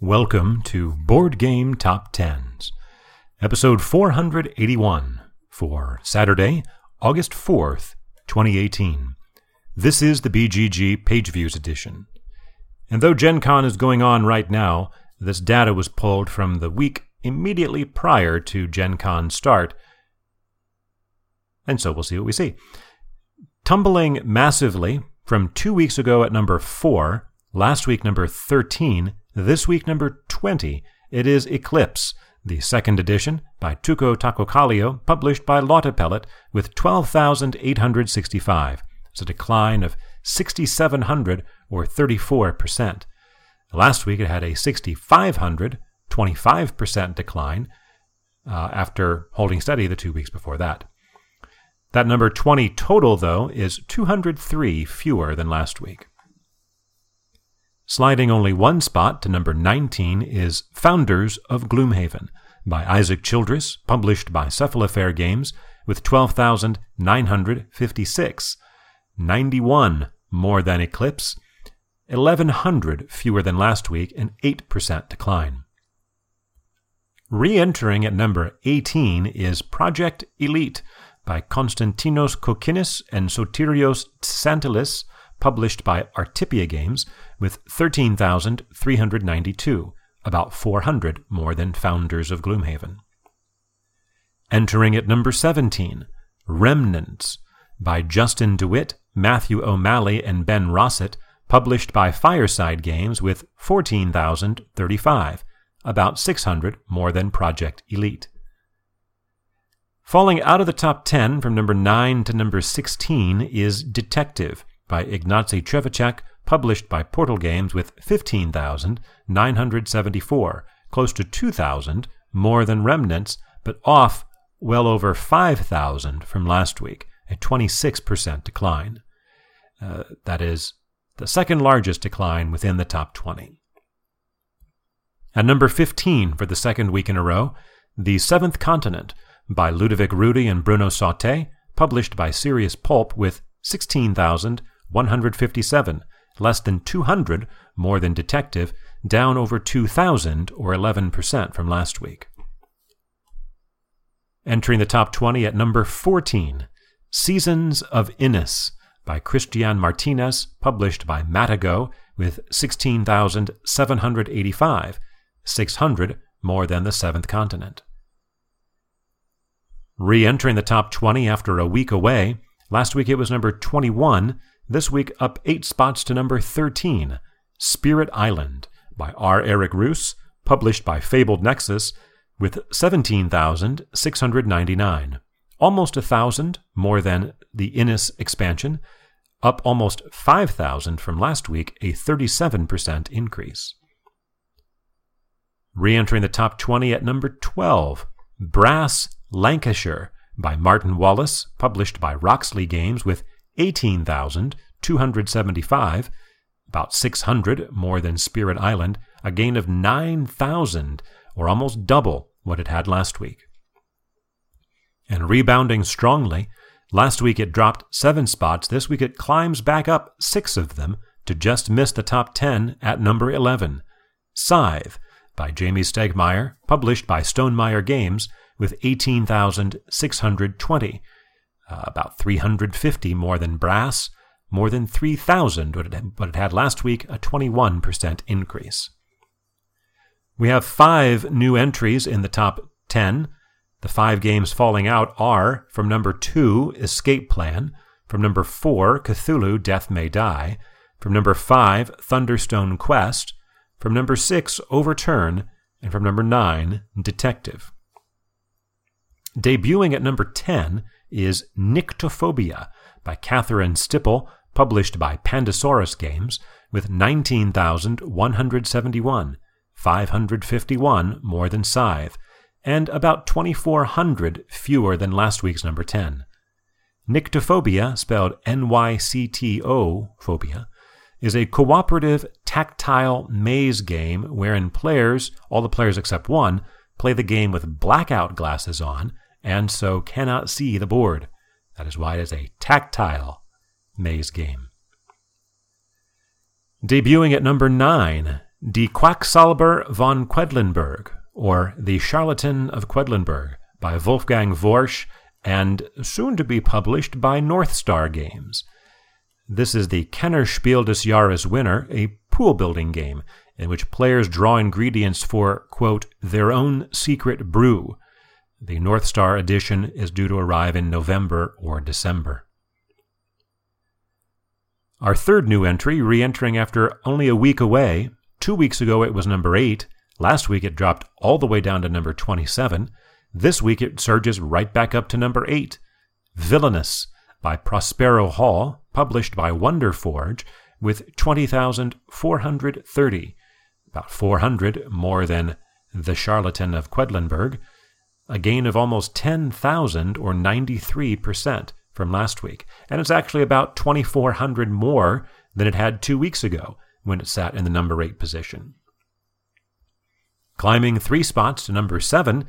Welcome to Board Game Top 10s, episode 481 for Saturday, August 4th, 2018. This is the BGG Page Views edition. And though Gen Con is going on right now, this data was pulled from the week immediately prior to Gen Con start, and so we'll see what we see. Tumbling massively from 2 weeks ago at number 4, last week number 13, this week, number 20, it is Eclipse, the second edition by Tuco Tacocalio, published by Lotta Pellet, with 12,865. It's a decline of 6,700, or 34%. Last week, it had a 6,500, 25% decline, after holding steady the 2 weeks before that. That number 20 total, though, is 203 fewer than last week. Sliding only one spot to number 19 is Founders of Gloomhaven by Isaac Childress, published by Cephalofair Games, with 12,956, 91 more than Eclipse, 1,100 fewer than last week, an 8% decline. Re-entering at number 18 is Project Elite by Konstantinos Kokinis and Sotirios Tsantilis, published by Artipia Games, with 13,392, about 400 more than Founders of Gloomhaven. Entering at number 17, Remnants, by Justin DeWitt, Matthew O'Malley, and Ben Rossett, published by Fireside Games, with 14,035, about 600 more than Project Elite. Falling out of the top 10 from number 9 to number 16 is Detective, by Ignacy Trevicek, published by Portal Games, with 15,974, close to 2,000 more than Remnants, but off well over 5,000 from last week, a 26% decline. That is the second largest decline within the top 20. At number 15 for the second week in a row, The Seventh Continent by Ludovic Rudy and Bruno Sauté, published by Sirius Pulp, with 16,157, less than 200 more than Detective, down over 2,000 or 11% from last week. Entering the top 20 at number 14, Seasons of Innis by Christian Martinez, published by Matago, with 16,785, 600 more than The Seventh Continent. Re-entering the top 20 after a week away, last week it was number 21, this week up 8 spots to number 13, Spirit Island by R. Eric Roos, published by Fabled Nexus, with 17,699, almost 1,000 more than the Innis expansion, up almost 5,000 from last week, a 37% increase. Re-entering the top 20 at number 12, Brass Lancashire by Martin Wallace, published by Roxley Games, with 18,275, about 600 more than Spirit Island, a gain of 9,000, or almost double what it had last week. And rebounding strongly, last week it dropped 7 spots, this week it climbs back up 6 of them to just miss the top 10 at number 11. Scythe, by Jamie Stegmeier, published by Stonemaier Games, with 18,620, about 350 more than Brass, more than 3,000 what it had last week, a 21% increase. We have 5 new entries in the top 10. The 5 games falling out are, from number 2, Escape Plan, from number 4, Cthulhu, Death May Die, from number 5, Thunderstone Quest, from number 6, Overturn, and from number 9, Detective. Debuting at number 10 is Nyctophobia by Catherine Stipple, published by Pandasaurus Games, with 19,171, 551 more than Scythe, and about 2,400 fewer than last week's number 10. Nyctophobia, spelled N-Y-C-T-O phobia, is a cooperative tactile maze game wherein players, all the players except one, play the game with blackout glasses on and so cannot see the board. That is why it is a tactile maze game. Debuting at number 9 Die Quacksalber von Quedlinburg, or The Charlatan of Quedlinburg, by Wolfgang Vorsch, and soon to be published by North Star Games. This is the Kennerspiel des Jahres winner, a pool-building game in which players draw ingredients for, quote, their own secret brew. The North Star edition is due to arrive in November or December. Our third new entry, re-entering after only a week away. 2 weeks ago it was number 8. Last week it dropped all the way down to number 27. This week it surges right back up to number 8. Villainous by Prospero Hall, published by Wonderforge, with 20,430, about 400 more than The Charlatan of Quedlinburg, a gain of almost 10,000 or 93% from last week. And it's actually about 2,400 more than it had 2 weeks ago when it sat in the number 8 position. Climbing 3 spots to number 7,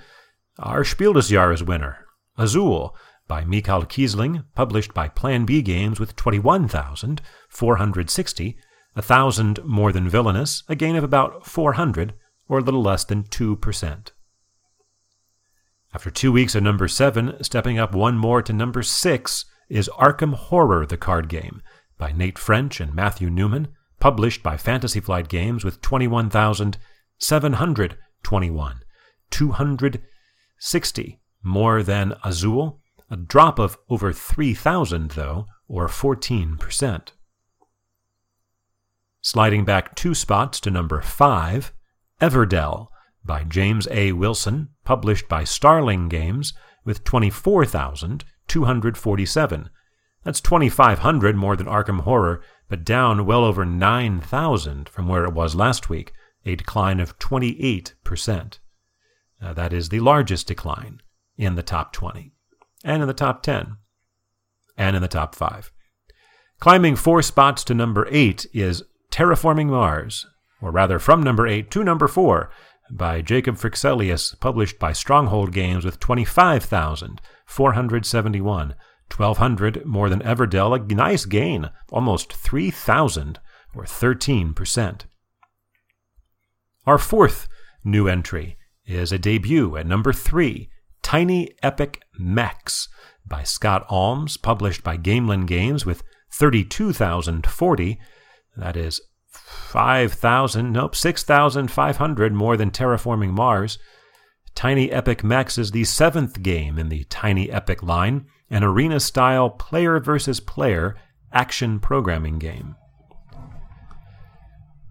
our Spiel des Jahres winner, Azul, by Michal Kiesling, published by Plan B Games with 21,460, 1,000 more than Villainous, a gain of about 400, or a little less than 2%. After 2 weeks at number 7, stepping up one more to number 6, is Arkham Horror, the Card Game, by Nate French and Matthew Newman, published by Fantasy Flight Games with 21,721, 260 more than Azul, a drop of over 3,000, though, or 14%. Sliding back 2 spots to number 5, Everdell by James A. Wilson, published by Starling Games, with 24,247. That's 2,500 more than Arkham Horror, but down well over 9,000 from where it was last week, a decline of 28%. That is the largest decline in the top 20. And in the top 10, and in the top 5. Climbing 4 spots to number 8 is Terraforming Mars, or rather from number 8 to number 4, by Jacob Frixelius, published by Stronghold Games with 25,471, 1,200 more than Everdell, a nice gain, almost 3,000, or 13%. Our fourth new entry is a debut at number 3, Tiny Epic Mechs by Scott Alms, published by Gamelin Games with 32,040. That is 6,500 more than Terraforming Mars. Tiny Epic Mechs is the 7th game in the Tiny Epic line, an arena-style player-versus-player action programming game.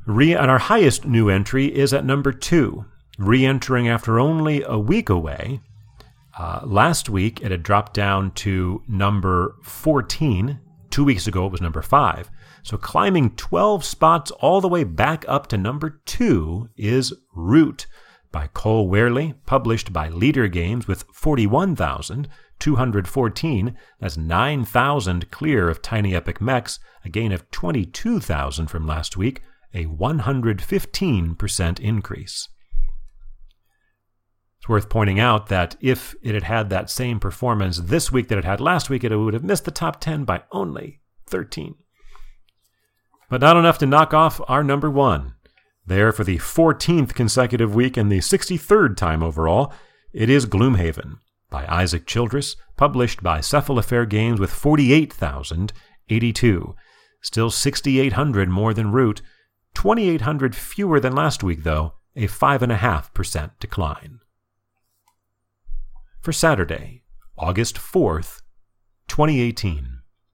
And our highest new entry is at number 2, re-entering after only a week away. Last week, it had dropped down to number 14. 2 weeks ago, it was number 5. So climbing 12 spots all the way back up to number 2 is Root by Cole Wehrle, published by Leader Games with 41,214. That's 9,000 clear of Tiny Epic Mechs, a gain of 22,000 from last week, a 115% increase. It's worth pointing out that if it had had that same performance this week that it had last week, it would have missed the top 10 by only 13. But not enough to knock off our number 1. There for the 14th consecutive week and the 63rd time overall, it is Gloomhaven by Isaac Childress, published by Cephalofair Games with 48,082. Still 6,800 more than Root, 2,800 fewer than last week, though, a 5.5% decline. For Saturday, August 4th, 2018.